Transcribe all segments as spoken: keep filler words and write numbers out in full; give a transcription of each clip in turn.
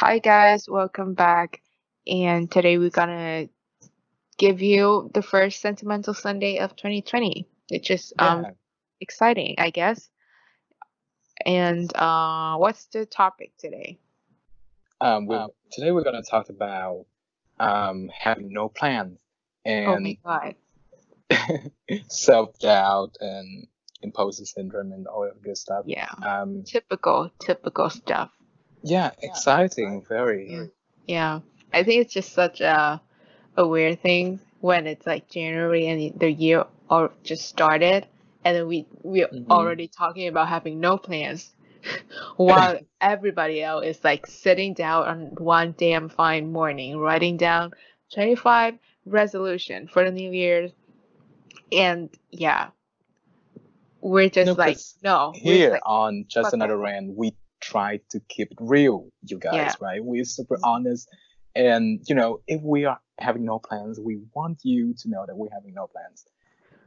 Hi guys, welcome back, and today we're gonna give you the first Sentimental Sunday of twenty twenty, which is um yeah. exciting, I guess. And uh, what's the topic today? Um, we're, um, today we're gonna talk about um having no plans and oh self doubt and imposter syndrome and all that good stuff. Yeah, um, typical, typical stuff. Yeah, exciting, yeah. very. Yeah, I think it's just such a a weird thing when it's like January and the year or just started, and then we we're mm-hmm. already talking about having no plans, while everybody else is like sitting down on one damn fine morning, writing down twenty-five resolution for the New Year's, and yeah, we're just no, like no. Here like, on Just Another Rant, we. Try to keep it real, you guys, yeah. right? We're super honest. And, you know, if we are having no plans, we want you to know that we're having no plans.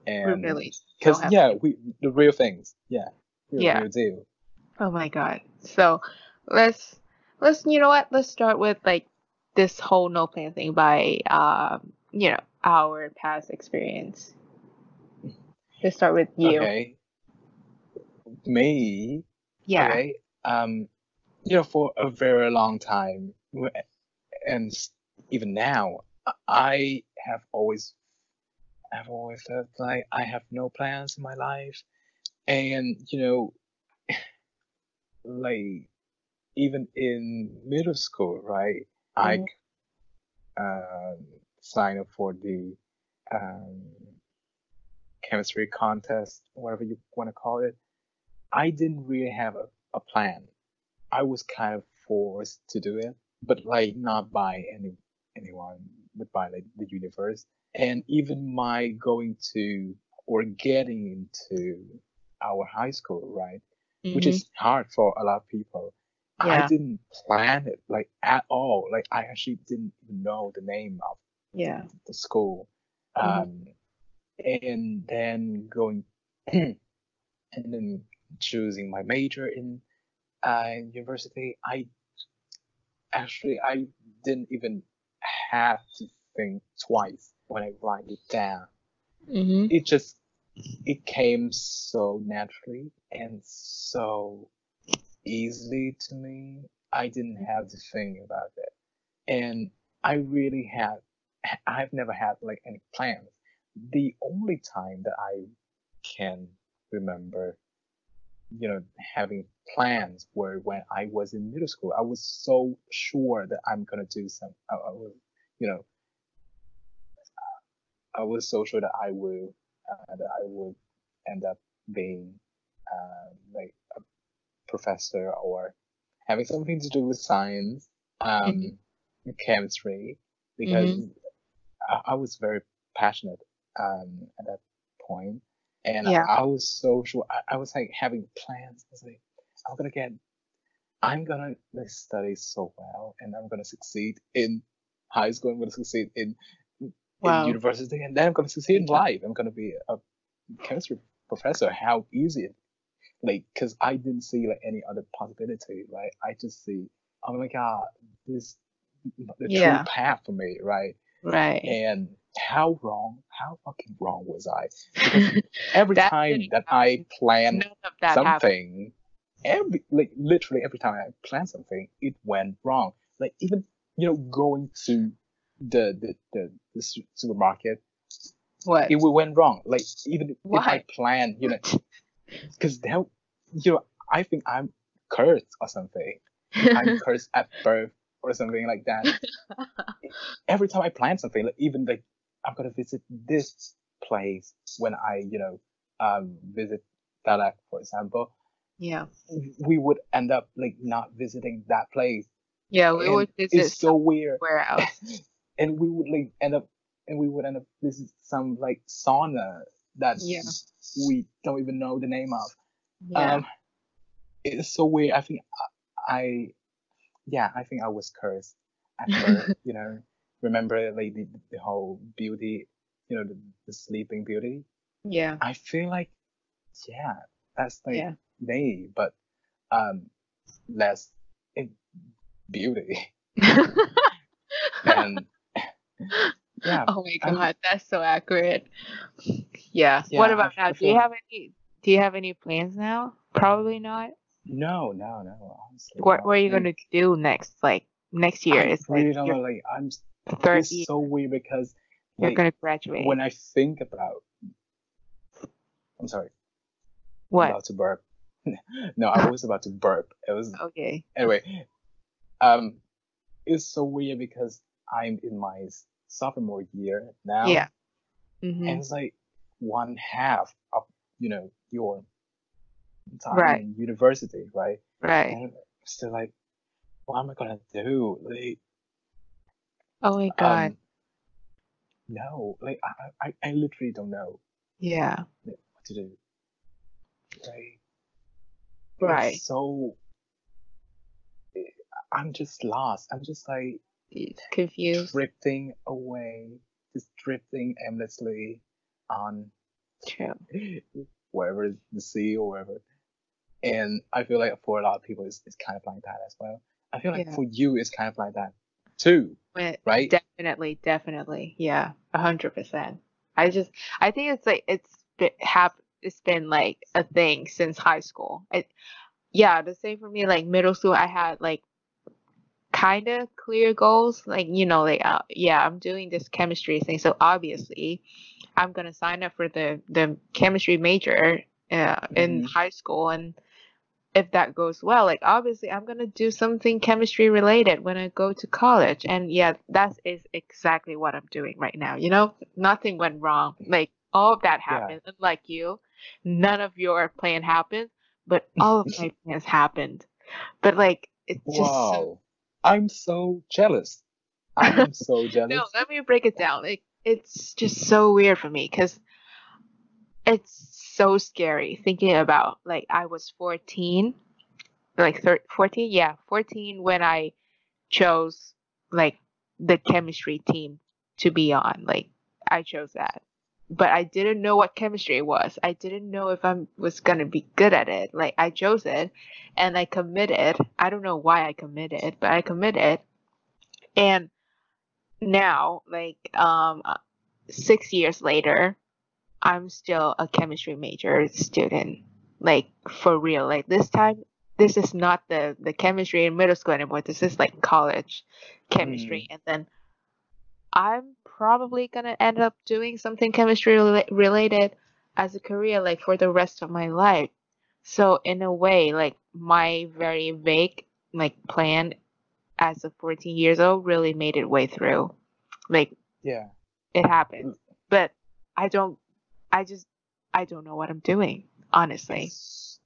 And really? Because, yeah, plans. we the real things. Yeah. Real, yeah. Real deal. Oh, my God. So let's, let's, you know what? Let's start with, like, this whole no plan thing by, um, you know, our past experience. Let's start with you. Okay. Me? Yeah. Okay. Um, you know, for a very long time, and even now, I have always, I've always felt like I have no plans in my life, and you know, like even in middle school, right? Mm-hmm. I uh, signed up for the um, chemistry contest, whatever you want to call it. I didn't really have a a plan. I was kind of forced to do it, but like not by any anyone, but by like the universe. And even my going to or getting into our high school, right, mm-hmm. which is hard for a lot of people. Yeah. I didn't plan it like at all. Like I actually didn't even know the name of yeah. the school. Mm-hmm. Um, and then going and then choosing my major in uh, university, I actually I didn't even have to think twice when I write it down. Mm-hmm. It just it came so naturally and so easily to me. I didn't have to think about it, and I really have. I've never had like any plans. The only time that I can remember, you know, having plans were when I was in middle school. I was so sure that I'm gonna do some. I, I will, you know, I was so sure that I will uh, that I would end up being uh, like a professor or having something to do with science, um, mm-hmm. chemistry, because mm-hmm. I, I was very passionate um, at that point. And yeah. I, I was so sure. I, I was like having plans. I was like, I'm gonna get, I'm gonna like, study so well, and I'm gonna succeed in high school. I'm gonna succeed in, wow. in university, and then I'm gonna succeed in life. I'm gonna be a chemistry professor. How easy! It, like, cause I didn't see like any other possibility. Right? I just see, oh my God, this the yeah. true path for me. Right? Right. And how wrong, how fucking wrong was I? Because every that time that happen. I planned that something, happened. every like literally every time I planned something, it went wrong. Like even, you know, going to the the, the, the supermarket, what? It went wrong. Like even Why? if I planned, you know, because that, you know, I think I'm cursed or something. I'm cursed at birth or something like that. Every time I plan something, like even like I'm gonna visit this place when I, you know, um, visit Dalek, for example. Yeah. We would end up like not visiting that place. Yeah, we and would visit. It's so weird. Where else? And we would like end up, and we would end up visiting some like sauna that yeah. we don't even know the name of. Yeah. Um, it's so weird. I think I, I yeah, I think I was cursed at birth, you know. Remember like the, the whole beauty, you know, the, the sleeping beauty. Yeah. I feel like, yeah, that's like yeah. me, but um, less, it, beauty. And yeah. Oh my God, I'm, that's so accurate. Yeah. yeah what about I, now? I feel, do you have any? Do you have any plans now? Probably not. No, no, no. Honestly, what, what are you think, gonna do next? Like next year? I it's really like, don't like I'm. It's so weird because you're like, gonna graduate. When I think about, I'm sorry. What? I'm about to burp. No, I was about to burp. It was okay. Anyway, um, it's so weird because I'm in my sophomore year now. Yeah. Mm-hmm. And it's like one half of you know your time right. in university, right? Right. And I'm still like, what am I gonna do? Like. Oh my God. Um, no, like I, I, I literally don't know. Yeah. Like, what to do? Like. Right. So I'm just lost. I'm just like confused, drifting away, just drifting endlessly on True. wherever the sea or wherever. And I feel like for a lot of people, it's, it's kind of like that as well. I feel like yeah. for you, it's kind of like that too, it, right? Definitely, definitely, yeah, a hundred percent. I just, I think it's like it's been happening. It's been like a thing since high school. I, yeah, the same for me. Like middle school, I had like kind of clear goals. Like, you know, like, uh, yeah, I'm doing this chemistry thing. So obviously I'm going to sign up for the, the chemistry major uh, mm-hmm. in high school. And if that goes well, like obviously I'm going to do something chemistry related when I go to college. And yeah, that is exactly what I'm doing right now. You know, nothing went wrong. Like all of that happened. Yeah. Unlike you. None of your plan happened, but all of my plans happened. But like, it's just. Wow, so... I'm so jealous. I'm so jealous. No, let me break it down. Like, it's just so weird for me because it's so scary thinking about like I was fourteen, like thirteen, fourteen, yeah, fourteen when I chose like the chemistry team to be on. Like, I chose that. But I didn't know what chemistry was. I didn't know if I was going to be good at it. Like, I chose it, and I committed. I don't know why I committed, but I committed. And now, like, um, six years later, I'm still a chemistry major student. Like, for real. Like, this time, this is not the, the chemistry in middle school anymore. This is, like, college chemistry. Mm. And then I'm probably going to end up doing something chemistry rel- related as a career, like for the rest of my life. So in a way, like my very vague, like plan as a fourteen years old really made it way through. Like, yeah, it happened, but I don't, I just, I don't know what I'm doing. Honestly. It's,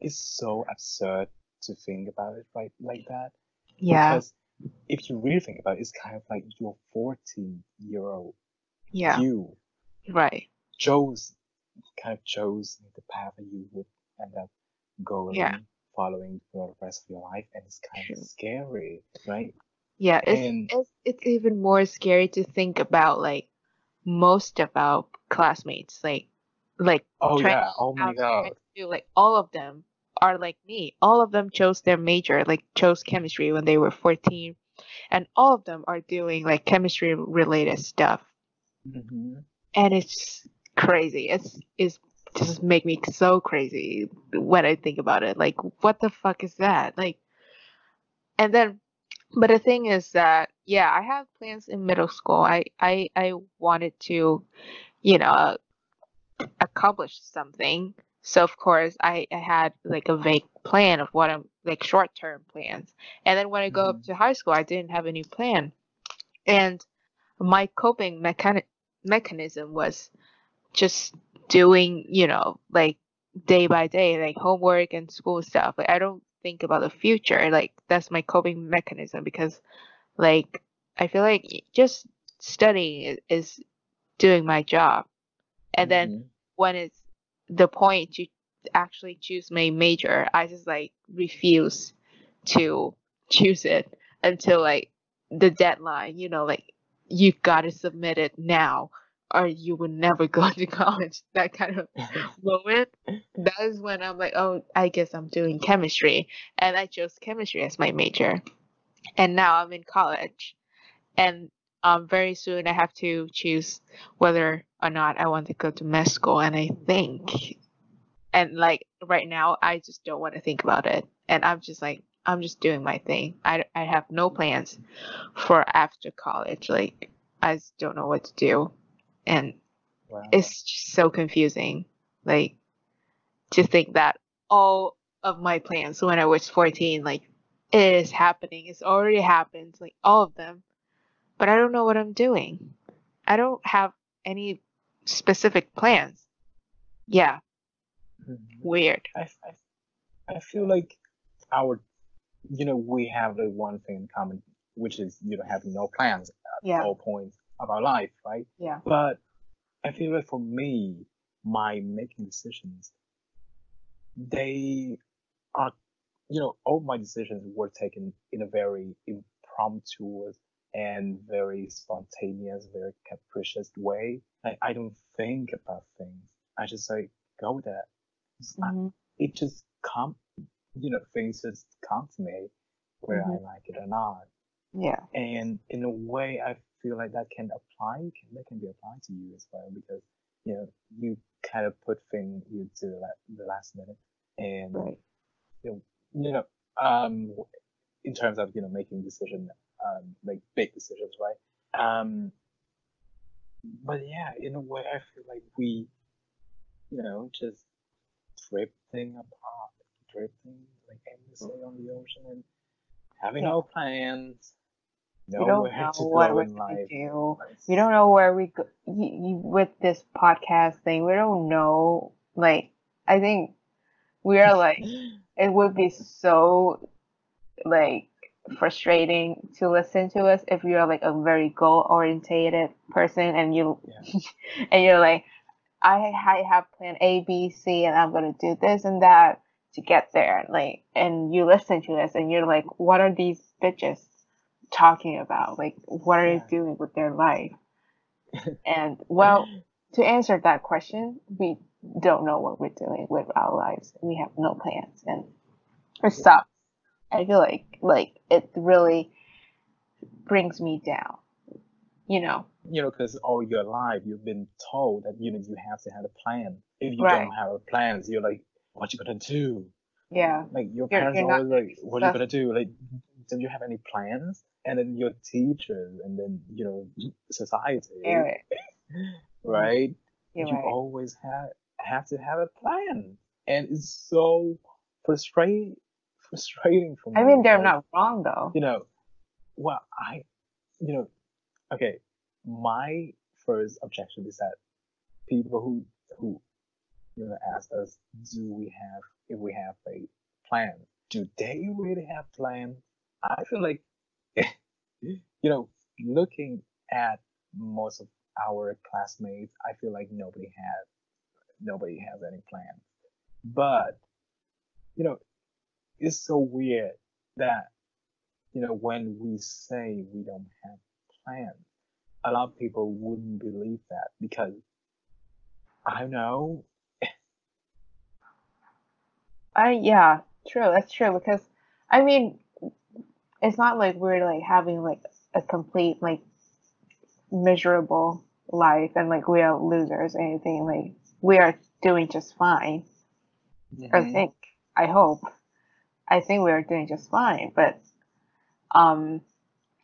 it's so absurd to think about it right like that. Yeah. Because if you really think about it, it's kind of like your fourteen-year-old yeah. you, right? Chose, kind of chose the path that you would end up going, yeah. following for the rest of your life, and it's kind True. of scary, right? Yeah, it's, and, it's it's even more scary to think about like most of our classmates, like like oh yeah, oh my God, do, like all of them. Are like me. All of them chose their major, like chose chemistry when they were fourteen, and all of them are doing like chemistry related stuff. Mm-hmm. And it's crazy. It's it's just make me so crazy when I think about it. Like, what the fuck is that? Like, and then, but the thing is that yeah, I have plans in middle school. I I I wanted to, you know, accomplish something. So, of course, I, I had, like, a vague plan of what I'm, like, short-term plans. And then when I go mm-hmm. up to high school, I didn't have any plan. And my coping mechani- mechanism was just doing, you know, like, day by day, like, homework and school stuff. Like, I don't think about the future. Like, that's my coping mechanism because, like, I feel like just studying is doing my job. And mm-hmm. then when it's the point to actually choose my major, I just like refuse to choose it until like the deadline, you know, like you gotta submit it now or you will never go to college. That kind of moment, that is when I'm like, oh, I guess I'm doing chemistry, and I chose chemistry as my major. and now I'm in college, and um, very soon I have to choose whether or not I want to go to med school. And I think, and like right now, I just don't want to think about it. And I'm just like, I'm just doing my thing. I, I have no plans for after college. Like, I just don't know what to do. And wow. It's just so confusing. Like, to think that all of my plans when I was fourteen, like, it is happening. It's already happened. Like, all of them. But I don't know what I'm doing. I don't have any specific plans. Yeah. Mm-hmm. Weird. I, I, I feel like our, you know, we have the one thing in common, which is, you know, having no plans at yeah. all points of our life, right? Yeah. But I feel like for me, my making decisions, they are, you know, all my decisions were taken in a very impromptu and very spontaneous, very capricious way. I, I don't think about things. I just like go there. Mm-hmm. I, it just comes. You know, things just come to me whether mm-hmm. I like it or not. Yeah. And in a way, I feel like that can apply, that can be applied to you as well, because, you know, you kind of put things you do like the last minute. And, right. you know, you know um, in terms of, you know, making decisions, um, like big decisions, right? Um, but yeah, in a way, I feel like we, you know, just rip things apart. Drifting like endlessly on the ocean and having yeah. no plans, nowhere to go in life. Do. We don't know where we go with this podcast thing. We don't know. Like, I think we are like, it would be so like frustrating to listen to us if you're like a very goal orientated person and you yeah. and you're like, I I have plan A, B, C, and I'm gonna do this and that. To get there, like, and you listen to this and you're like, what are these bitches talking about? Like, what are yeah. they doing with their life? And well, to answer that question, we don't know what we're doing with our lives. We have no plans, and it sucks. I feel like like it really brings me down, you know you know because all your life you've been told that, you know, you have to have a plan. If you right. don't have a plan, you're like, what you gonna do? Yeah. Like, your parents you're, you're always like, what are you gonna do? Like, do you have any plans? And then your teachers, and then, you know, society. Right. right? You right. always have have to have a plan, and it's so frustrating. Frustrating for me. I mean, they're like, not wrong though. You know, well, I, you know, okay. My first objection is that people who who. You know, asked us, do we have, if we have a plan, do they really have plans? I feel like, you know, looking at most of our classmates, I feel like nobody has, nobody has any plans. But, you know, it's so weird that, you know, when we say we don't have plans, a lot of people wouldn't believe that because, I don't know, I, yeah, true. That's true. Because, I mean, it's not like we're, like, having, like, a complete, like, miserable life and, like, we are losers or anything. Like, we are doing just fine. Mm-hmm. I think. I hope. I think we are doing just fine. But, um,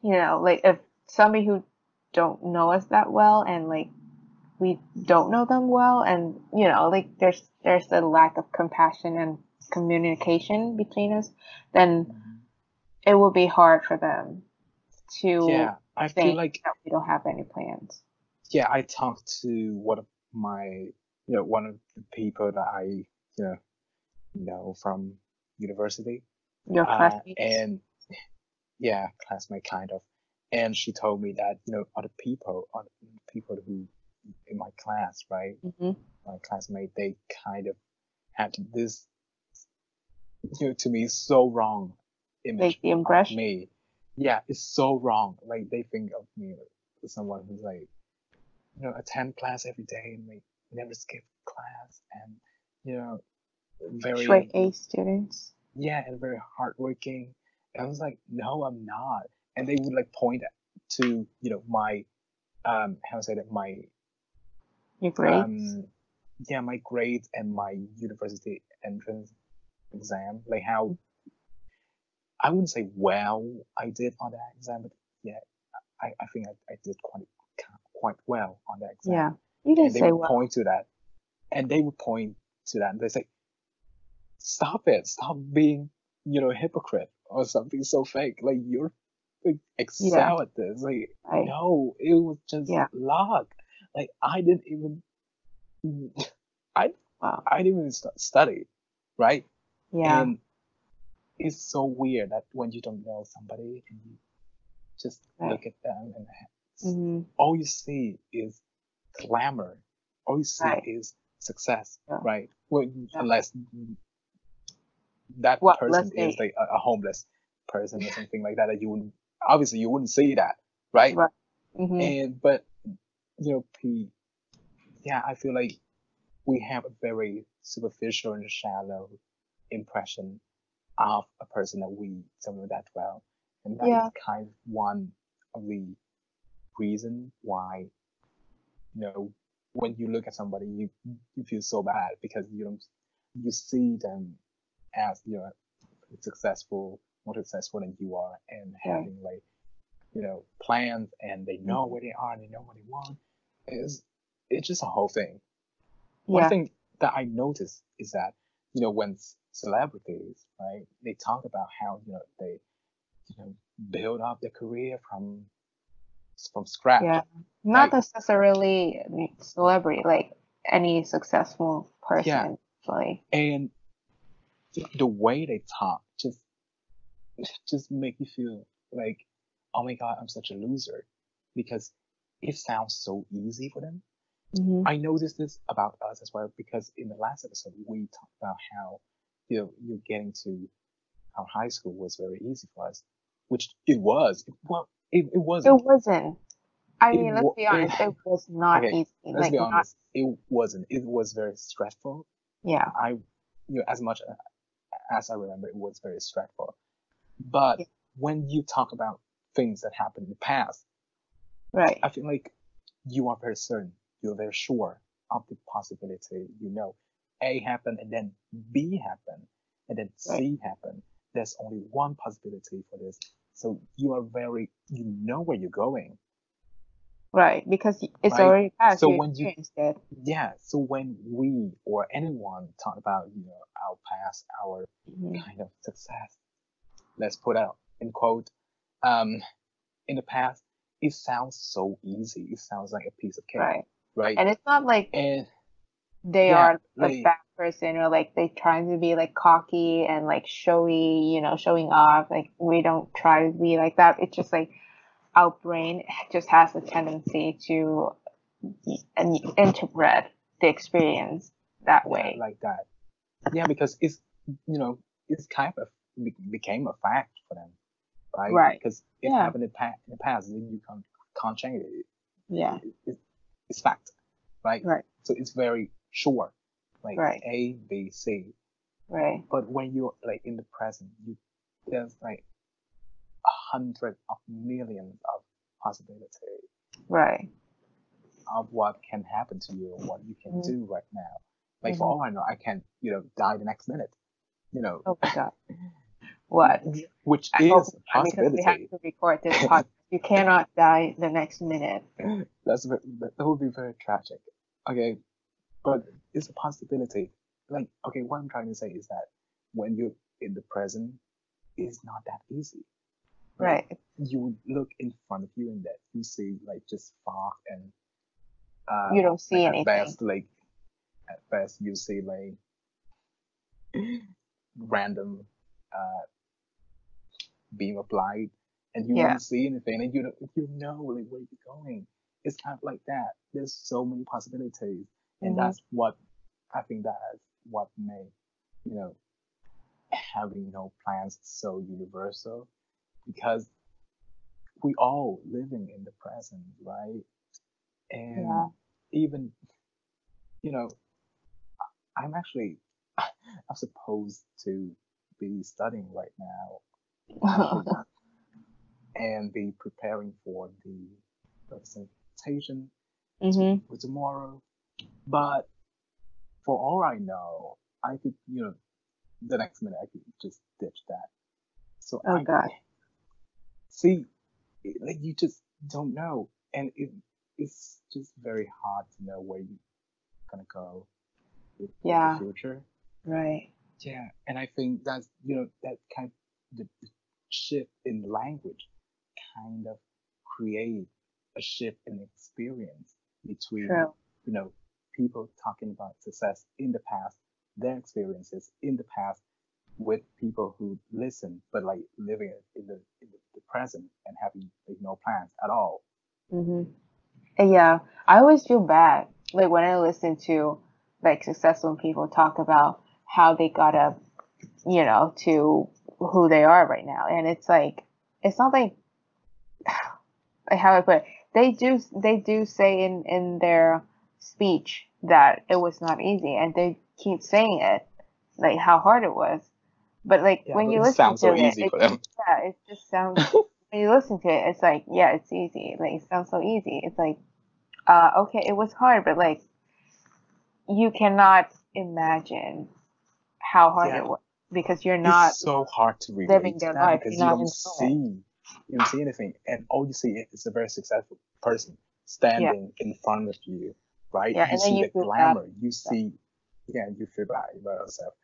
you know, like, if somebody who don't know us that well and, like, we don't know them well and, you know, like, there's there's a lack of compassion and communication between us, then mm-hmm. it will be hard for them to yeah, I think feel like that we don't have any plans. Yeah, I talked to one of my, you know, one of the people that I, you know, know from university. Your classmate? Uh, and yeah, classmate kind of. And she told me that, you know, other people, other people who in my class, right? Mm-hmm. My classmate, they kind of had this, you know, to me, so wrong image of me. Yeah, it's so wrong. Like, they think of me as someone who's like, you know, attend class every day and like never skip class and, you know, very straight A students. Yeah, and very hardworking I was like, no, I'm not. And they would like point to, you know, my, um, how to say that, my, your grades? Um, yeah, my grades and my university entrance exam, like how, I wouldn't say well I did on that exam, but yeah, I, I think I, I did quite quite well on that exam. Yeah, you did say well. They would point to that, and they would point to that, and they say, "Stop it! Stop being, you know, a hypocrite or something so fake. Like you're like excel yeah. at this. Like right. no, it was just yeah. luck. Like I didn't even, I wow. I didn't even study, right? Yeah." And it's so weird that when you don't know somebody and you just right. look at them and mm-hmm. all you see is glamour, all you see right. is success, yeah. right? Well, yeah. unless that what, person is like a, a homeless person or something like that, that you wouldn't, obviously you wouldn't see that, right? right. Mm-hmm. And but you know, P, yeah, I feel like we have a very superficial and shallow impression of a person that we don't know that well, and that yeah. is kind of one of the reason why, you know, when you look at somebody, you you feel so bad because you don't you see them as, you know, successful, more successful than you are, and yeah. having like, you know, plans, and they know where they are and they know what they want. It's it's just a whole thing. Yeah. One thing that I noticed is that, you know, when celebrities, right, they talk about how, you know, they, you know, build up their career from from scratch. Yeah, not like, necessarily celebrity, like any successful person. Yeah. Like, and the way they talk just just make you feel like, oh my God, I'm such a loser, because it sounds so easy for them. Mm-hmm. I noticed this about us as well, because in the last episode we talked about how, you know, you're getting to our high school was very easy for us, which it was. It, well, it, it wasn't. It wasn't. I it mean, let's w- be honest. It, it was not okay, easy. Let's like, be honest. Not... It wasn't. It was very stressful. Yeah. I, you know, as much as I remember, it was very stressful. But yeah. when you talk about things that happened in the past, right? I feel like you are very certain. You're very sure of the possibility. You know, A happened and then B happened and then C right. happened. There's only one possibility for this. So you are very, you know where you're going. Right, because it's right? already past. So you when you, it. yeah. So when we or anyone talk about, you know, our past, our mm-hmm. kind of success, let's put out in quote, um, in the past, it sounds so easy. It sounds like a piece of cake. Right. Right. And it's not like and, they yeah, are like, like, a bad person, or like they trying to be like cocky and like showy, you know, showing off. Like we don't try to be like that. It's just like our brain just has a tendency to and interpret the experience that way. Yeah, like that. Yeah, because it's, you know, it's kind of became a fact for them, right? Right. Because it yeah. happened in the past, and you can't can't change it. Yeah. It, it, It's fact, right? Right. So it's very sure, like right. A, B, C. Right. But when you're like in the present, you there's like a hundred of millions of possibility, right, of what can happen to you or what you can mm-hmm. do right now. Like mm-hmm. for all I know, I can, you know, die the next minute. You know. Oh my God. What? Which I is hope, a possibility. Because we have to record this podcast. You cannot die the next minute. That's very, that would be very tragic. Okay, but it's a possibility. Like, okay, what I'm trying to say is that when you're in the present, it's not that easy. Right. Like, you look in front of you and that you see like just fog and uh, you don't see like, anything. At best, like at best, you see like random uh, beam of light. And you yeah. don't see anything, and you don't, you know like where you're going. It's kind of like that. There's so many possibilities, mm-hmm. and that's what I think that's what made, you know, having no plans so universal, because we all living in the present, right? And yeah. even, you know, I'm actually I'm supposed to be studying right now and be preparing for the presentation mm-hmm. for tomorrow. But for all I know, I could, you know, the next minute I could just ditch that. So oh, I God. See, it, like you just don't know, and it it's just very hard to know where you're gonna go in yeah. the future. Right. Yeah, and I think that's, you know, that kind of the, the shift in language kind of create a shift in experience between True. you know, people talking about success in the past, their experiences in the past with people who listen, but like living in the in the present and having like no plans at all. Mhm. Yeah, I always feel bad like when I listen to like successful people talk about how they got up, you know, to who they are right now, and it's like it's not like like how I put it. They do they do say in in their speech that it was not easy, and they keep saying it like how hard it was, but like yeah, when you listen to so it, it yeah it just sounds when you listen to it it's like yeah it's easy, like it sounds so easy. It's like uh okay, it was hard, but like you cannot imagine how hard yeah. it was because you're not it's so hard to relate living their life because you're not you don't see it. You don't see anything, and all you see is a very successful person standing yeah. in front of you, right? Yeah, you see you the glamour bad. you see yeah you feel bad about yourself,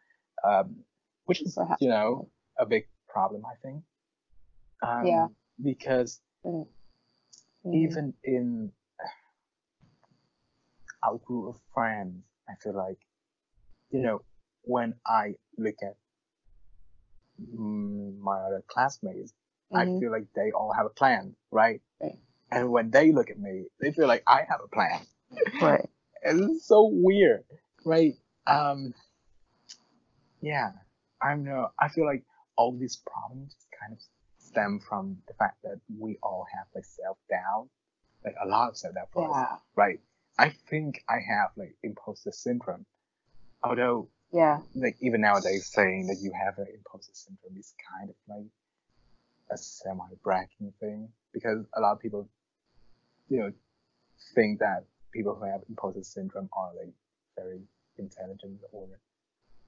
um which is, you know, a big problem, I think, um yeah. because mm-hmm. even in our group of friends, I feel like, you know, when I look at my other classmates, mm-hmm. I feel like they all have a plan, right? right? And when they look at me, they feel like I have a plan. Right. It's so weird, right? Um, yeah, I know. I feel like all these problems just kind of stem from the fact that we all have like self-doubt, like a lot of self-doubt for yeah. us, right? I think I have like imposter syndrome, although yeah, like even nowadays saying that you have an imposter syndrome is kind of like a semi-bragging thing, because a lot of people, you know, think that people who have imposter syndrome are like very intelligent or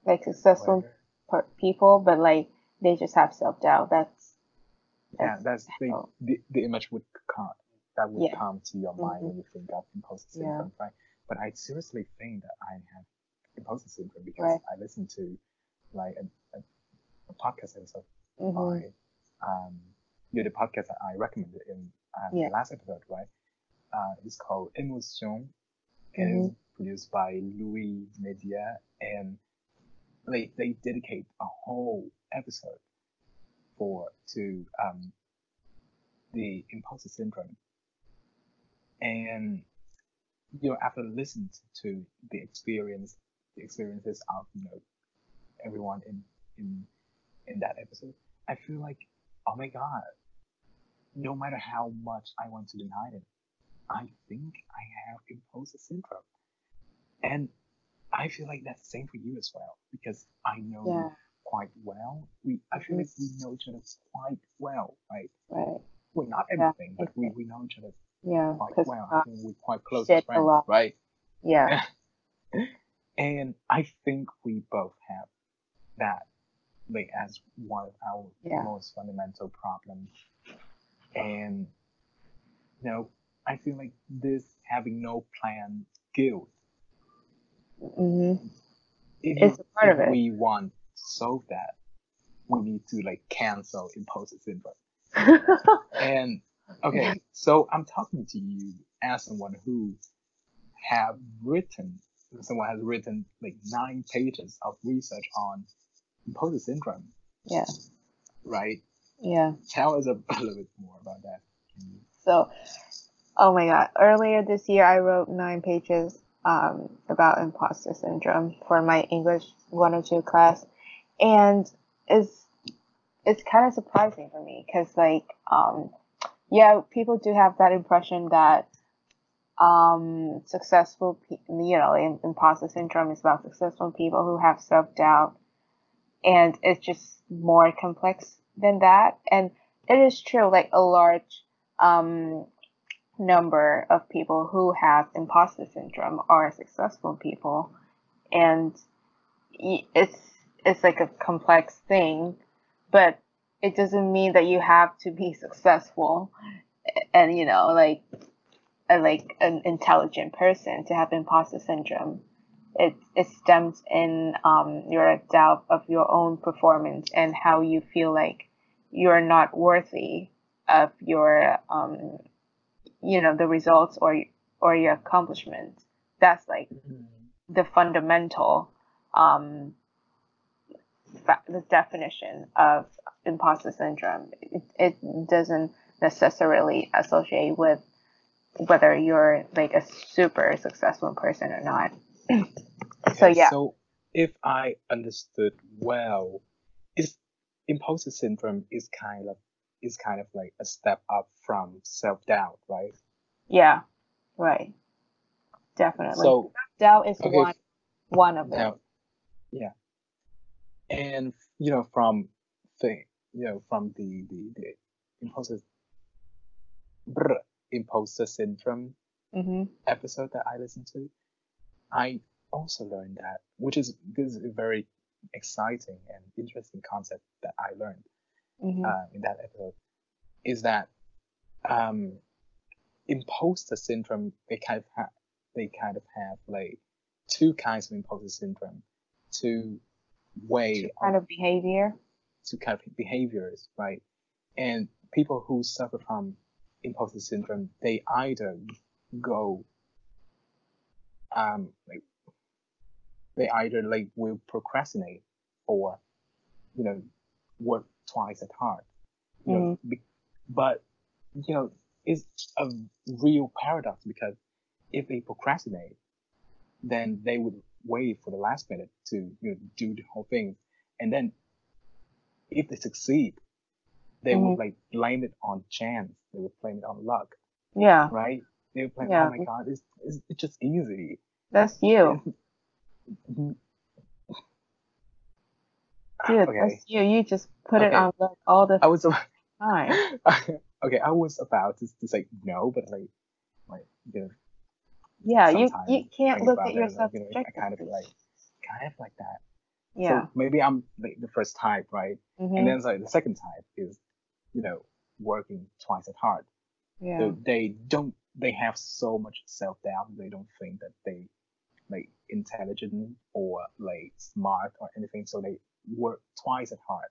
like successful whatever. people, but like they just have self-doubt. That's, that's yeah, that's the, the the image would come that would yeah. come to your mind mm-hmm. when you think of imposter syndrome, yeah. right? But I seriously think that I have imposter syndrome because right. I listened to like a, a, a podcast episode mm-hmm. by um you know, the podcast that I recommended in uh, yeah. the last episode, right? Uh, it's called Emotion, and mm-hmm. it's produced by Louis Media, and like they dedicate a whole episode for to um the imposter syndrome. And you know, after listening to the experience the experiences of, you know, everyone in, in in that episode, I feel like, oh my God, no matter how much I want to deny it, I think I have imposter syndrome. And I feel like that's the same for you as well, because I know yeah. you quite well. We I feel like we know each other quite well, right? Right. Well, not everything, yeah. but we, we know each other yeah, quite well. I think we're quite close as friends, right? Yeah. And I think we both have that, like, as one of our yeah. most fundamental problems. And, you know, I feel like this having no plan guilt. Mm-hmm. If, it's a part if of it. We want to solve that, we need to, like, cancel imposter syndrome. And, okay, so I'm talking to you as someone who have written someone has written like nine pages of research on imposter syndrome. Yeah. Right? Yeah. Tell us a, a little bit more about that. So, oh my God, earlier this year I wrote nine pages um, about imposter syndrome for my English one oh two class, and it's it's kind of surprising for me because like um, yeah, people do have that impression that um successful pe- you know, imposter syndrome is about successful people who have self-doubt, and it's just more complex than that. And it is true, like a large um, number of people who have imposter syndrome are successful people. And it's it's like a complex thing, but it doesn't mean that you have to be successful and, you know, like a, like an intelligent person to have imposter syndrome. It it stems in um your doubt of your own performance and how you feel like you're not worthy of your um you know the results or or your accomplishments. That's like mm-hmm. the fundamental um fa- the definition of imposter syndrome. It it doesn't necessarily associate with whether you're like a super successful person or not. Okay, so yeah. So if I understood well, is imposter syndrome is kind of is kind of like a step up from self-doubt, right? Yeah, right. Definitely. So self-doubt is okay, one one of them. Yeah. And you know, from thing, you know, from the the, the imposter brr, imposter syndrome mm-hmm. episode that I listened to, I also learned that, which is this is a very exciting and interesting concept that I learned mm-hmm. uh, in that episode, is that um, imposter syndrome, they kind of have, they kind of have like two kinds of imposter syndrome, two way two kind of, of behavior, two kind of behaviors, right? And people who suffer from imposter syndrome, they either go Um, like, they either like will procrastinate or, you know, work twice as hard. You mm-hmm. know, be, but you know, it's a real paradox because if they procrastinate, then they would wait for the last minute to you know do the whole thing, and then if they succeed, they mm-hmm. would like blame it on chance. They would blame it on luck. Yeah. Right. They were like, yeah. Oh my God, it's, it's it's just easy. That's you. Dude, okay. That's you. You just put okay. it on like, all the I was about, time. Okay, I was about to, to say no, but like, like you know. Yeah, you you can't look at yourself like, you know, I kind of like, kind of like that. Yeah. So maybe I'm like, the first type, right? Mm-hmm. And then like the second type is, you know, working twice as hard. Yeah. So they don't. They have so much self-doubt. They don't think that they like intelligent or like smart or anything. So they work twice as hard.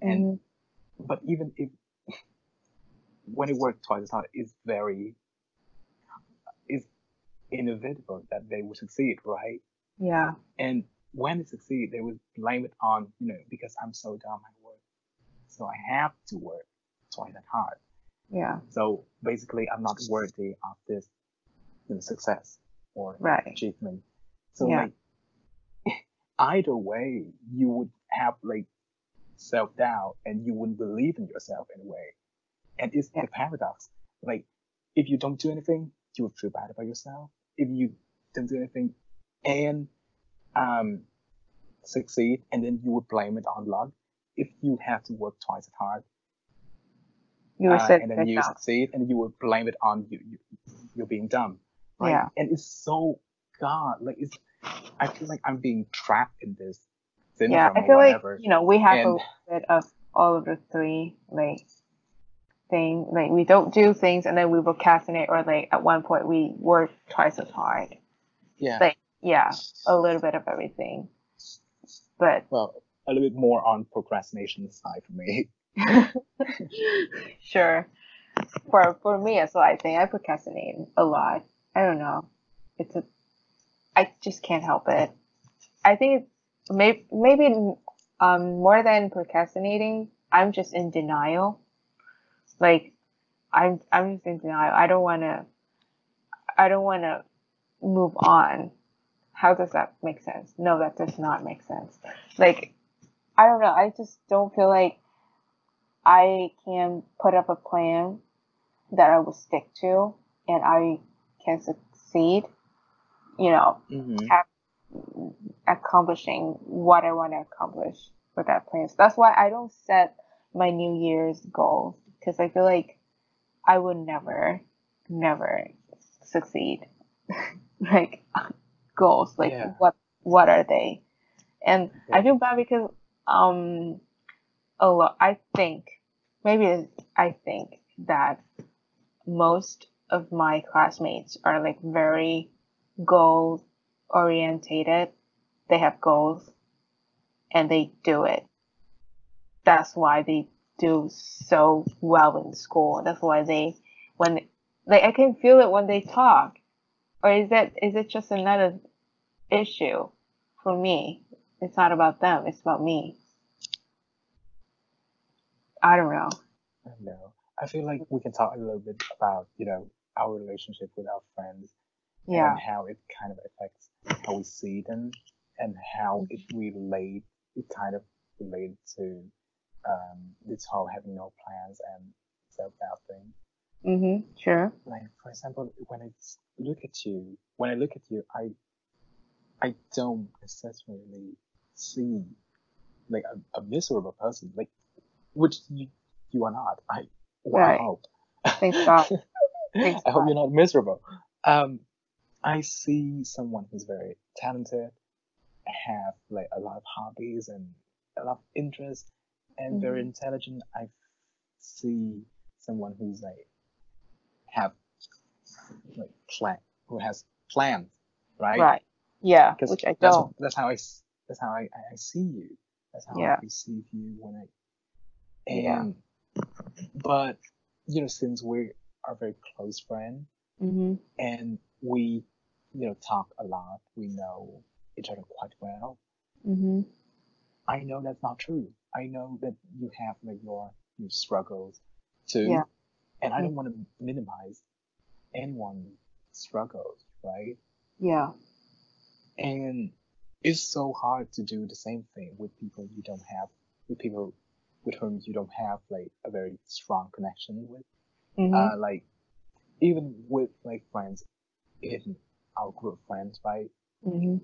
And mm-hmm. but even if when they work twice as hard, it's very it's inevitable that they will succeed, right? Yeah. And when they succeed, they will blame it on you know because I'm so dumb I work, so I have to work twice as hard. Yeah. So basically, I'm not worthy of this you know, success or right. achievement. So yeah. like, either way, you would have like self-doubt and you wouldn't believe in yourself in a way. And it's yeah. the paradox. Like, if you don't do anything, you would feel bad about yourself. If you don't do anything and um, succeed, and then you would blame it on luck. If you have to work twice as hard, You uh, and then you dumb. succeed, and you will blame it on you, you, you being dumb, right? Yeah. And it's so God, like it's. I feel like I'm being trapped in this syndrome. Yeah, I feel like you know we have and, a little bit of all of the three, like thing. Like we don't do things, and then we procrastinate, or like at one point we work twice as hard. Yeah. Like yeah, a little bit of everything, but well, a little bit more on procrastination side for me. Sure. For for me as well, I think I procrastinate a lot. I don't know. It's a. I just can't help it. I think maybe maybe um more than procrastinating, I'm just in denial. Like, I'm I'm just in denial. I don't wanna. I don't wanna move on. How does that make sense? No, that does not make sense. Like, I don't know. I just don't feel like I can put up a plan that I will stick to and I can succeed, you know, mm-hmm. at accomplishing what I want to accomplish with that plan. So that's why I don't set my New Year's goals, because I feel like I would never, never succeed. Like, goals, like, yeah. what what are they? And yeah. I feel bad because um a lot, I think maybe I think that most of my classmates are like very goal orientated. They have goals and they do it. That's why they do so well in school. That's why they, when like I can feel it when they talk. Or is that is it just another issue for me? It's not about them. It's about me. I don't know. I know. I feel like we can talk a little bit about, you know, our relationship with our friends. Yeah. And how it kind of affects how we see them and how it relate. It kind of related to um, this whole having no plans and self-doubt thing. Mm-hmm. Sure. Like, for example, when I look at you, when I look at you, I, I don't necessarily see like a, a miserable person, like which you, you are not. I, well, right. I hope. Thanks God. Thanks I God. Hope you're not miserable. Um, I see someone who's very talented, have like a lot of hobbies and a lot of interests, and mm-hmm. very intelligent. I see someone who's like. Have like plan who has plans, right? Right. Yeah. Because which I that's, don't. That's how I that's how I, I see you. That's how yeah. I perceive you when I. And, yeah. But you know, since we are very close friends, mm-hmm. and we, you know, talk a lot, we know each other quite well. Mm-hmm. I know that's not true. I know that you have like your your struggles too. Yeah. And I don't want to minimize anyone's struggles, right? Yeah. And it's so hard to do the same thing with people you don't have, with people with whom you don't have like a very strong connection with. Mm-hmm. Uh, like even with like friends in our group of friends, right? Mm-hmm.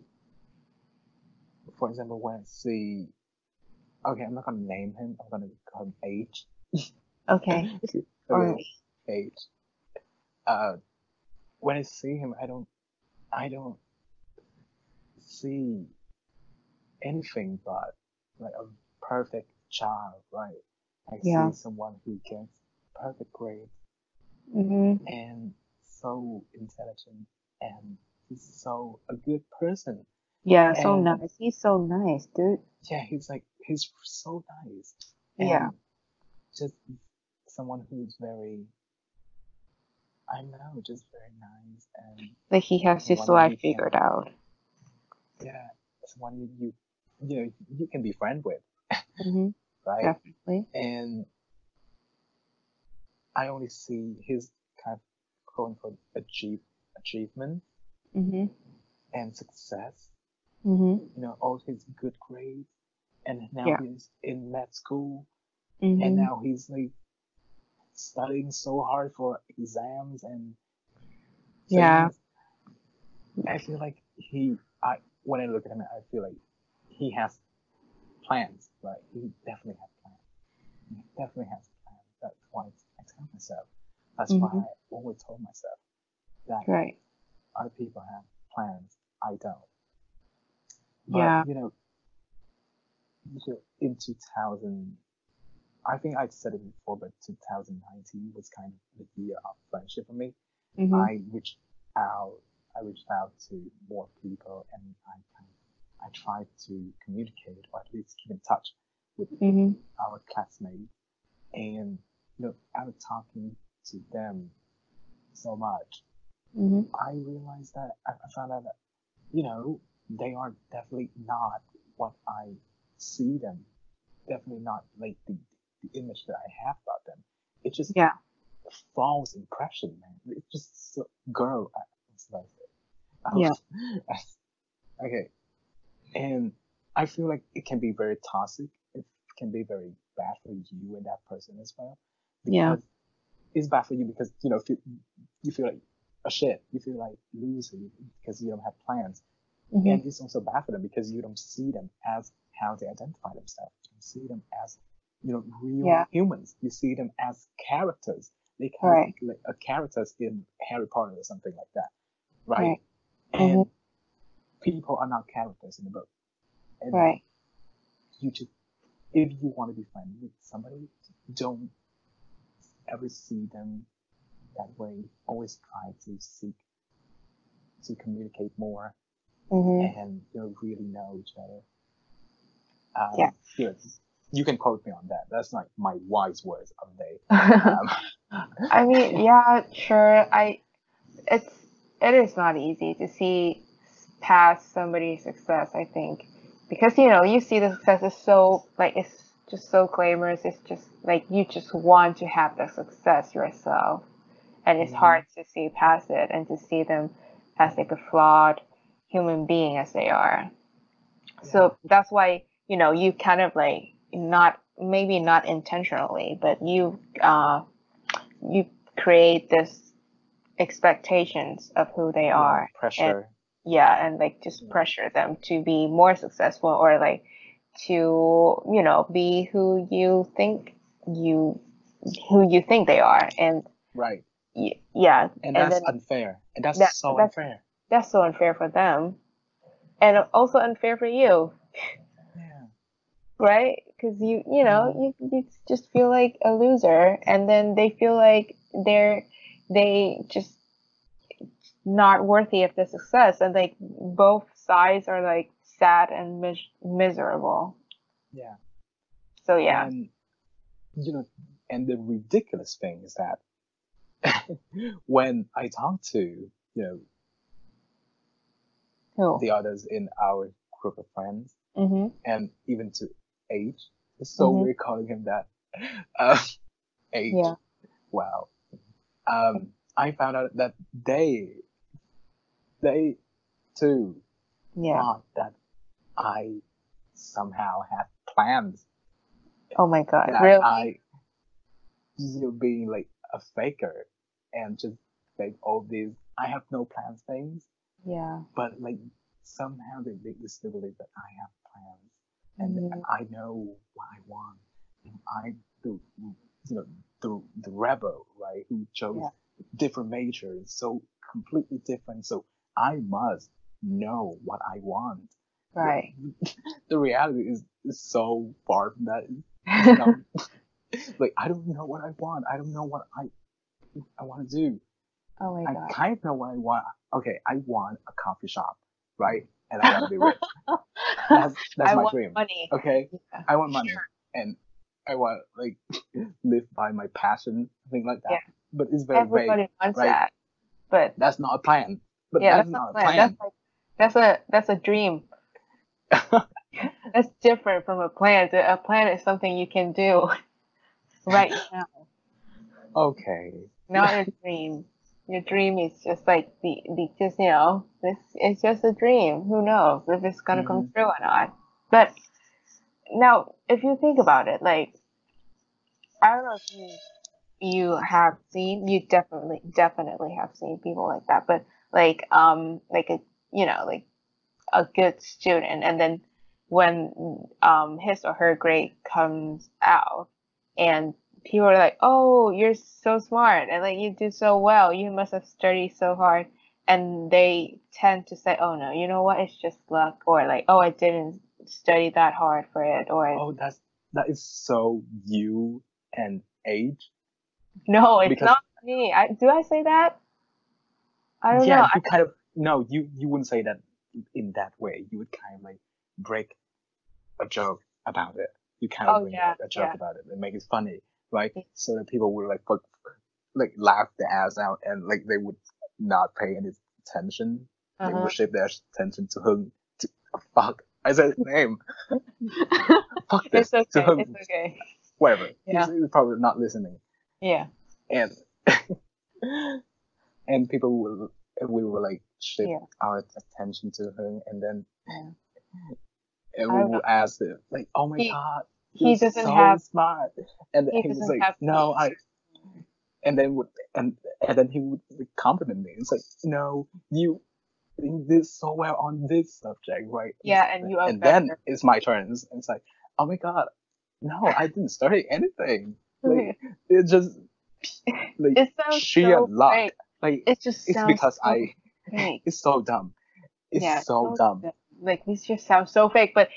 For example, when I see, okay, I'm not gonna name him. I'm gonna call him H. Okay. Right. Age. Uh, when I see him, I don't, I don't see anything but like a perfect child, right? I yeah. see someone who gets perfect grades mm-hmm. and so intelligent and he's so a good person. Yeah, and so nice. He's so nice, dude. Yeah, he's like he's so nice. And yeah, just. Someone who's very, I don't know, just very nice and like he has his life figured out. Yeah, someone you you know you can be friends with, mm-hmm. right? Definitely. And I only see his kind of quote unquote achieve achievement mm-hmm. and success. Mm-hmm. You know, all his good grades, and now yeah. he's in med school, mm-hmm. and now he's like. Studying so hard for exams and things. Yeah, I feel like he. I when I look at him, I feel like he has plans. Right, he definitely has plans. He definitely has plans. That's why I tell myself. That's mm-hmm. why I always told myself that right. other people have plans. I don't. But, yeah, you know, in two thousand. I think I've said it before, but two thousand nineteen was kind of the year of friendship for me. Mm-hmm. I reached out, I reached out to more people, and I kind of, I tried to communicate or at least keep in touch with mm-hmm. our classmates. And you know, after talking to them so much, mm-hmm. I realized that I found out that you know they are definitely not what I see them. Definitely not like the. The image that I have about them. It just yeah. false impression, man. It's just so, girl, I, it's like it. Um, yeah. I, okay. And I feel like it can be very toxic. It can be very bad for you and that person as well. Yeah. It's bad for you because, you know, you, you feel like a shit. You feel like loser because you don't have plans. Mm-hmm. And it's also bad for them because you don't see them as how they identify themselves. You don't see them as you know, real yeah. humans. You see them as characters, like, right. like uh, characters in Harry Potter or something like that, right? right. And mm-hmm. people are not characters in the book. And right. You just, if you want to be friends with somebody, don't ever see them that way. Always try to seek to communicate more, mm-hmm. and you know, really know each other. Um, yeah. Yes. You can quote me on that. That's like my wise words of the day. Um, I mean, yeah, sure. I, it's it is not easy to see past somebody's success, I think, because you know you see the success is so like it's just so glamorous. It's just like you just want to have that success yourself, and it's mm-hmm. hard to see past it and to see them as like a flawed human being as they are. Yeah. So that's why you know you kind of like. Not maybe not intentionally, but you uh, you create this expectations of who they yeah, are. Pressure. And, yeah, and like just yeah. pressure them to be more successful or like to you know be who you think you who you think they are. And right. Y- yeah. And, and that's then, unfair. And that's that, so that's, unfair. That's so unfair for them, and also unfair for you. Yeah. Right. Because you, you know, you, you just feel like a loser, and then they feel like they're they just not worthy of the success, and like both sides are like sad and mis- miserable. Yeah. So yeah. And, you know, and the ridiculous thing is that when I talk to you know Who? the others in our group of friends, mm-hmm. and even to Age. So mm-hmm. we're calling him that. Uh, age. Yeah. Wow. Um, I found out that they, they too yeah. thought that I somehow had plans. Oh my God. That really? I, you know, being like a faker and just like all these, I have no plans things. Yeah. But like somehow they make this believe that I have plans. And mm-hmm. I know what I want. And I'm the, you know, the the rebel, right? Who chose yeah. different majors, so completely different. So I must know what I want. Right. The reality is, is so far from that. You know, like I don't know what I want. I don't know what I I want to do. Oh my I God. I kind of know what I want. Okay, I want a coffee shop, right? And I want to be rich. That's, that's I my want dream. Money. Okay, yeah. I want money, sure. and I want like live by my passion, thing like that. Yeah. But it's very Everybody vague. Everybody wants right? that, but that's not a plan. But yeah, that's, that's not a plan. plan. That's, like, that's a that's a dream. That's different from a plan. A plan is something you can do right now. Okay. Not a dream. Your dream is just like the, the just you know this it's just a dream. Who knows if it's gonna mm-hmm. come true or not? But now, if you think about it, like I don't know if you you have seen you definitely definitely have seen people like that. But like um like a you know like a good student, and then when um his or her grade comes out and people are like, oh, you're so smart, and like you do so well, you must have studied so hard, and they tend to say, oh no, you know what, it's just luck, or like, oh, I didn't study that hard for it, or oh, that's that is so you and age. No, it's because... not me. I do I say that? I don't yeah, know. You I... kind of no, you you wouldn't say that in that way. You would kind of like break a joke about it. You kind of oh, bring yeah, a joke yeah. about it and make it funny. Right, so that people would like fuck, like laugh their ass out, and like they would not pay any attention. Uh-huh. They would shift their attention to him. To, fuck, I said his name. Fuck this. It's okay. To him. It's okay. Whatever. Yeah. He's, he's probably not listening. Yeah. And and people will we will like shift yeah. our attention to him, and then yeah. and we will ask him like, oh my he, God. He, he doesn't so have smart, and he, he was like, "No, I." And then would and and then he would compliment me. It's like, "No, you did so well on this subject, right?" Yeah, and, and you. Are and better. Then it's my turn. It's like, "Oh my God, No, I didn't start anything. Like, it just like it sounds sheer so luck. Great. Like it just it's because so I. Fake. It's so dumb. It's yeah, so, so dumb. dumb. Like this just sounds so fake, but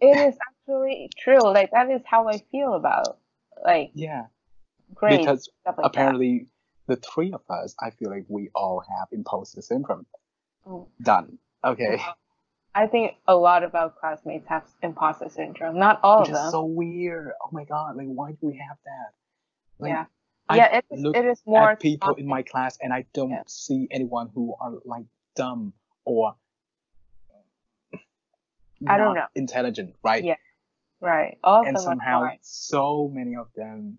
it is actually true. Like that is how I feel about like yeah. Grades, because like apparently that. The three of us, I feel like we all have imposter syndrome. Oh. Done. Okay. Wow. I think a lot of our classmates have imposter syndrome. Not all Which of them. It's so weird. Oh my god! Like, why do we have that? Like, yeah. I yeah. It is. Look it is more at people topic. In my class, and I don't yeah. see anyone who are like dumb or I don't know intelligent, right? Yeah. Right. All and of them somehow, are so many of them,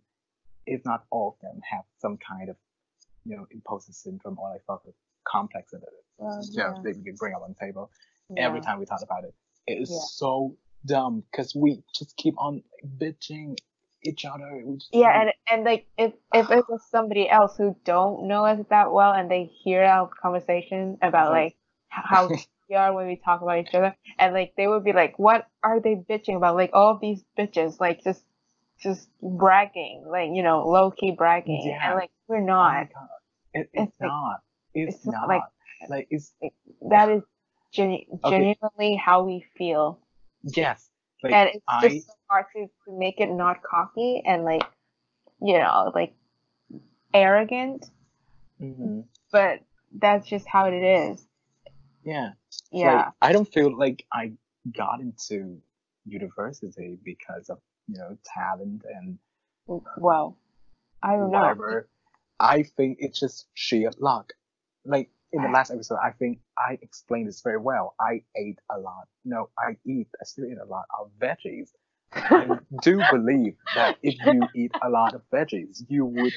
if not all of them, have some kind of, you know, imposter syndrome or like sort of complex in it. Um, yeah. That we can bring up on the table. Yeah. Every time we talk about it, it is yeah. so dumb because we just keep on bitching each other. We just yeah, like, and and like if if it was somebody else who don't know us that well and they hear our conversation about like how we are when we talk about each other, and like they would be like, what are they bitching about? Like all these bitches, like just just bragging, like you know, low key bragging, yeah. and like we're not. Oh it, it's, it's not. Like, it's, it's not. Like, like it's like, that is. Genu- genuinely okay. how we feel. Yes. Like, and it's I, just so hard to, to make it not cocky and like, you know, like arrogant. Mm-hmm. But that's just how it is. Yeah. Yeah. Like, I don't feel like I got into university because of, you know, talent and well, I don't whatever. Know. I think it's just sheer luck. Like, in the last episode, I think I explained this very well. I ate a lot. No, I eat. I still eat a lot of veggies. I do believe that if you eat a lot of veggies, you would,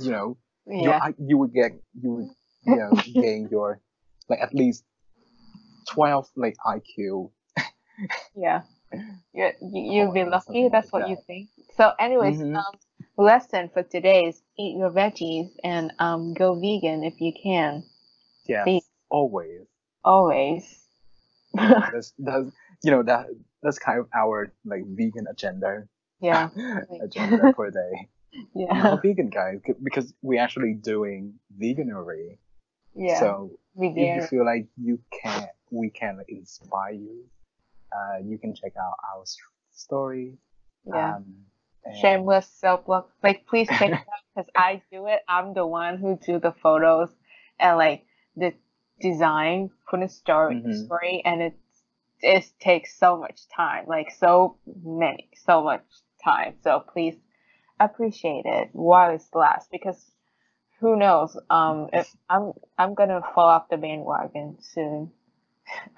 you know, yeah. you, you would get, you would, you know, gain your, like at least twelve, like I Q. yeah, You're, you you'll be lucky. That's like what that. You think. So, anyways, mm-hmm. um, lesson for today is eat your veggies and um go vegan if you can. Yes, Please. always. Always. yeah, that's, that's, you know, that that's kind of our like vegan agenda. Yeah. agenda for a day. Yeah. We're vegan guys because we're actually doing Veganuary. Yeah. So if you feel like you can, we can inspire you. Uh, you can check out our story. Yeah. Um, And shameless self-love. Like, please check it out because I do it. I'm the one who do the photos and like. The design for the story, mm-hmm. story and it it takes so much time, like so many, so much time. So please appreciate it while it's last, because who knows? Um, if I'm I'm gonna fall off the bandwagon soon.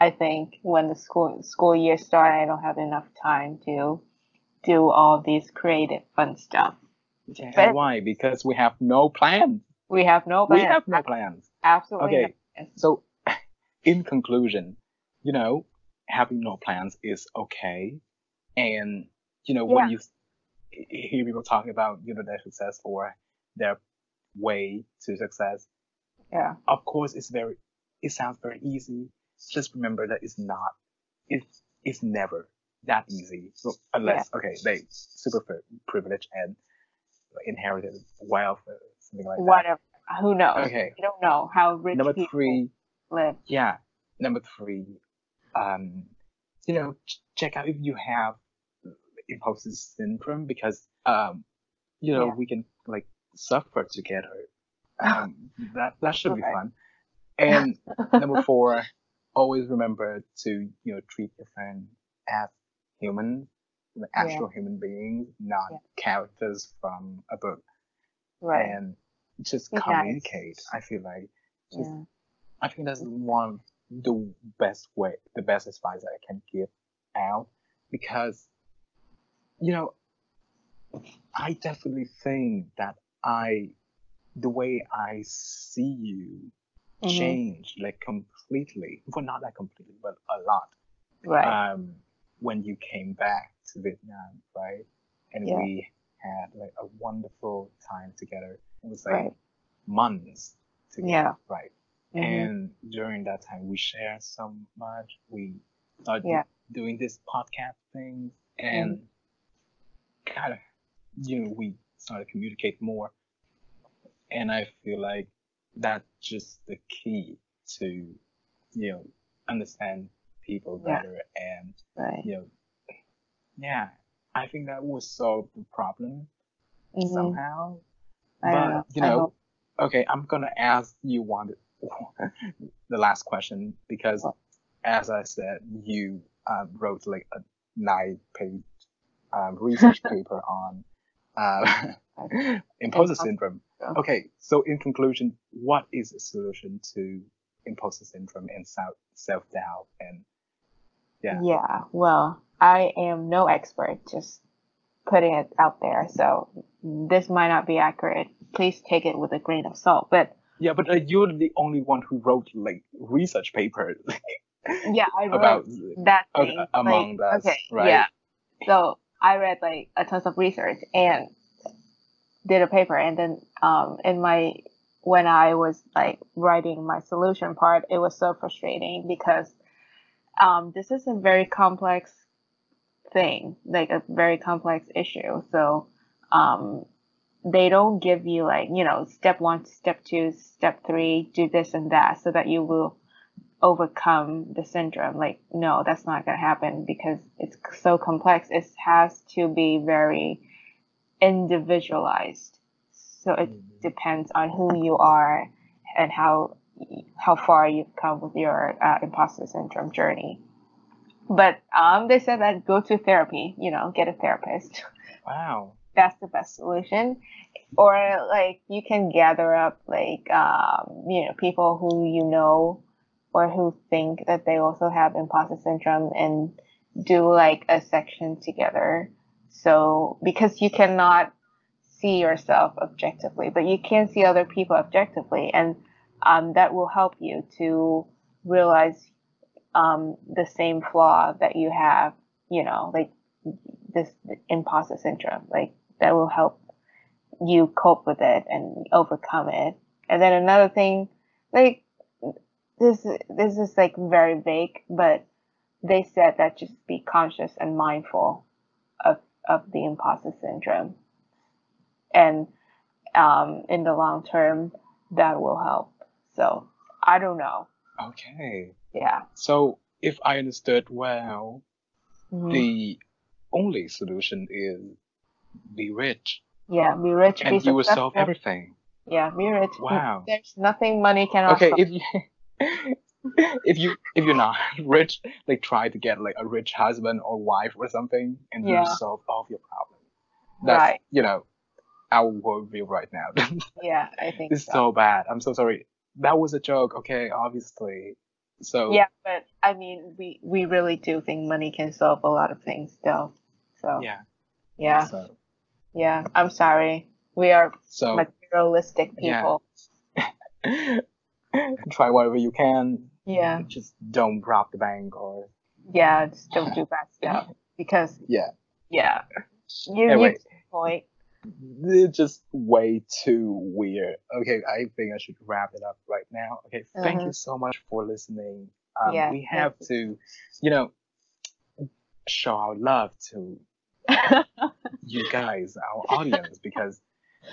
I think when the school school year starts, I don't have enough time to do all these creative fun stuff. Yeah, but and why? Because we have no plans. We have no plans. We have no plans. Absolutely. Okay. No. So, in conclusion, you know, having no plans is okay. And, you know, yeah. when you hear people talking about, you know, their success or their way to success, yeah, of course, it's very, it sounds very easy. Just remember that it's not, it's, it's never that easy. Unless, yeah. okay, they super privileged and inherited wealth or something like Whatever. that. Whatever. Who knows? Okay. I don't know how rich number people three, live. Yeah. Number three, um, you know, ch- check out if you have imposter syndrome because, um, you know, yeah. we can like suffer together. Um, that that should okay. be fun. And number four, always remember to, you know, treat your friend as human, like actual yeah. human beings, not yeah. characters from a book. Right. And just be communicate. Nice. I feel like just, yeah. I think that's one of the best way, the best advice that I can give out because, you know, I definitely think that I, the way I see you mm-hmm. change like completely, well, not like completely, but a lot. Right. Um, when you came back to Vietnam, right? And yeah. we had like a wonderful time together. It was like right. months together, yeah. right? Mm-hmm. And during that time, we shared so much. We started yeah. doing this podcast thing, and mm-hmm. kind of, you know, we started to communicate more. And I feel like that's just the key to, you know, understand people better. Yeah. And, right. you know, yeah, I think that will solve the problem mm-hmm. somehow. I but, know. you know, okay, I'm going to ask you one, the last question, because what? as I said, you uh, wrote like a nine page um, research paper on uh, imposter syndrome. Okay, so in conclusion, what is a solution to imposter syndrome and self-doubt? And yeah. Yeah, well, I am no expert, just putting it out there. So this might not be accurate. Please take it with a grain of salt. But yeah, but uh, you're the only one who wrote like research papers. yeah, I wrote about that thing. Okay, among like, us, okay, right? Yeah. So I read like a ton of research and did a paper, and then um in my when I was like writing my solution part, it was so frustrating because um this is a very complex thing, like a very complex issue. So um they don't give you like, you know, step one, step two, step three, do this and that so that you will overcome the syndrome. Like, no, that's not gonna happen because it's so complex. It has to be very individualized, so it mm-hmm. depends on who you are and how how far you've come with your uh, imposter syndrome journey. But um they said that go to therapy, you know, get a therapist. Wow. That's the best solution. Or like you can gather up like um you know, people who you know or who think that they also have imposter syndrome and do like a section together. So, because you cannot see yourself objectively, but you can see other people objectively, and um, that will help you to realize um, the same flaw that you have, you know, like this imposter syndrome, like that will help you cope with it and overcome it. And then another thing, like this, this is like very vague, but they said that just be conscious and mindful of of the imposter syndrome, and um in the long term that will help. So I don't know. Okay. Yeah. So if I understood well, mm-hmm. the only solution is be rich. Yeah, be rich, and be you will solve everything. Yeah, be rich. Wow. There's nothing money cannot okay, solve. If you if you if you're not rich, like try to get like a rich husband or wife or something, and yeah. you solve all of your problems. That's right. You know, our worldview right now. Yeah, I think it's so. so bad. I'm so sorry. That was a joke. Okay, obviously. So yeah, but I mean, we we really do think money can solve a lot of things, though. So yeah, yeah, so. yeah. I'm sorry. We are so, materialistic people. Yeah. Try whatever you can. Yeah. Just don't rob the bank or. Yeah, just don't do bad stuff because. Yeah. Yeah. You anyway, you point. It's just way too weird. Okay, I think I should wrap it up right now. Okay, mm-hmm. thank you so much for listening. Um, yeah, we have to, you know, show our love to you guys, our audience, because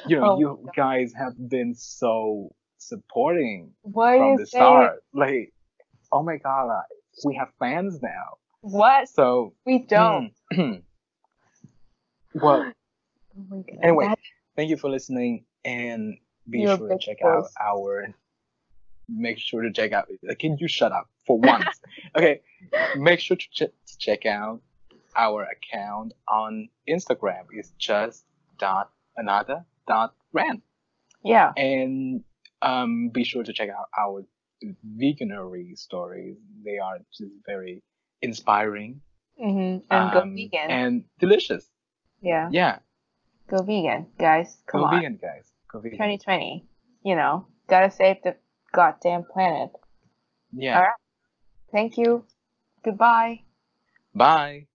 you know oh, you God. guys have been so supporting what from the saying? start. Like, oh my God, like, we have fans now. What? So we don't. well. Oh my God. Anyway, that... thank you for listening, and be You're sure to check voice. out our. Make sure to check out. Can you shut up for once? Okay, make sure to, ch- to check out our account on Instagram. It's just dot another dot rant. Yeah. And um, be sure to check out our Veganuary stories. They are just very inspiring. Mm-hmm. And um, go vegan. And delicious. Yeah. Yeah. Go vegan, guys. Come on. Go vegan, guys. Go vegan. twenty twenty. You know, gotta save the goddamn planet. Yeah. All right. Thank you. Goodbye. Bye.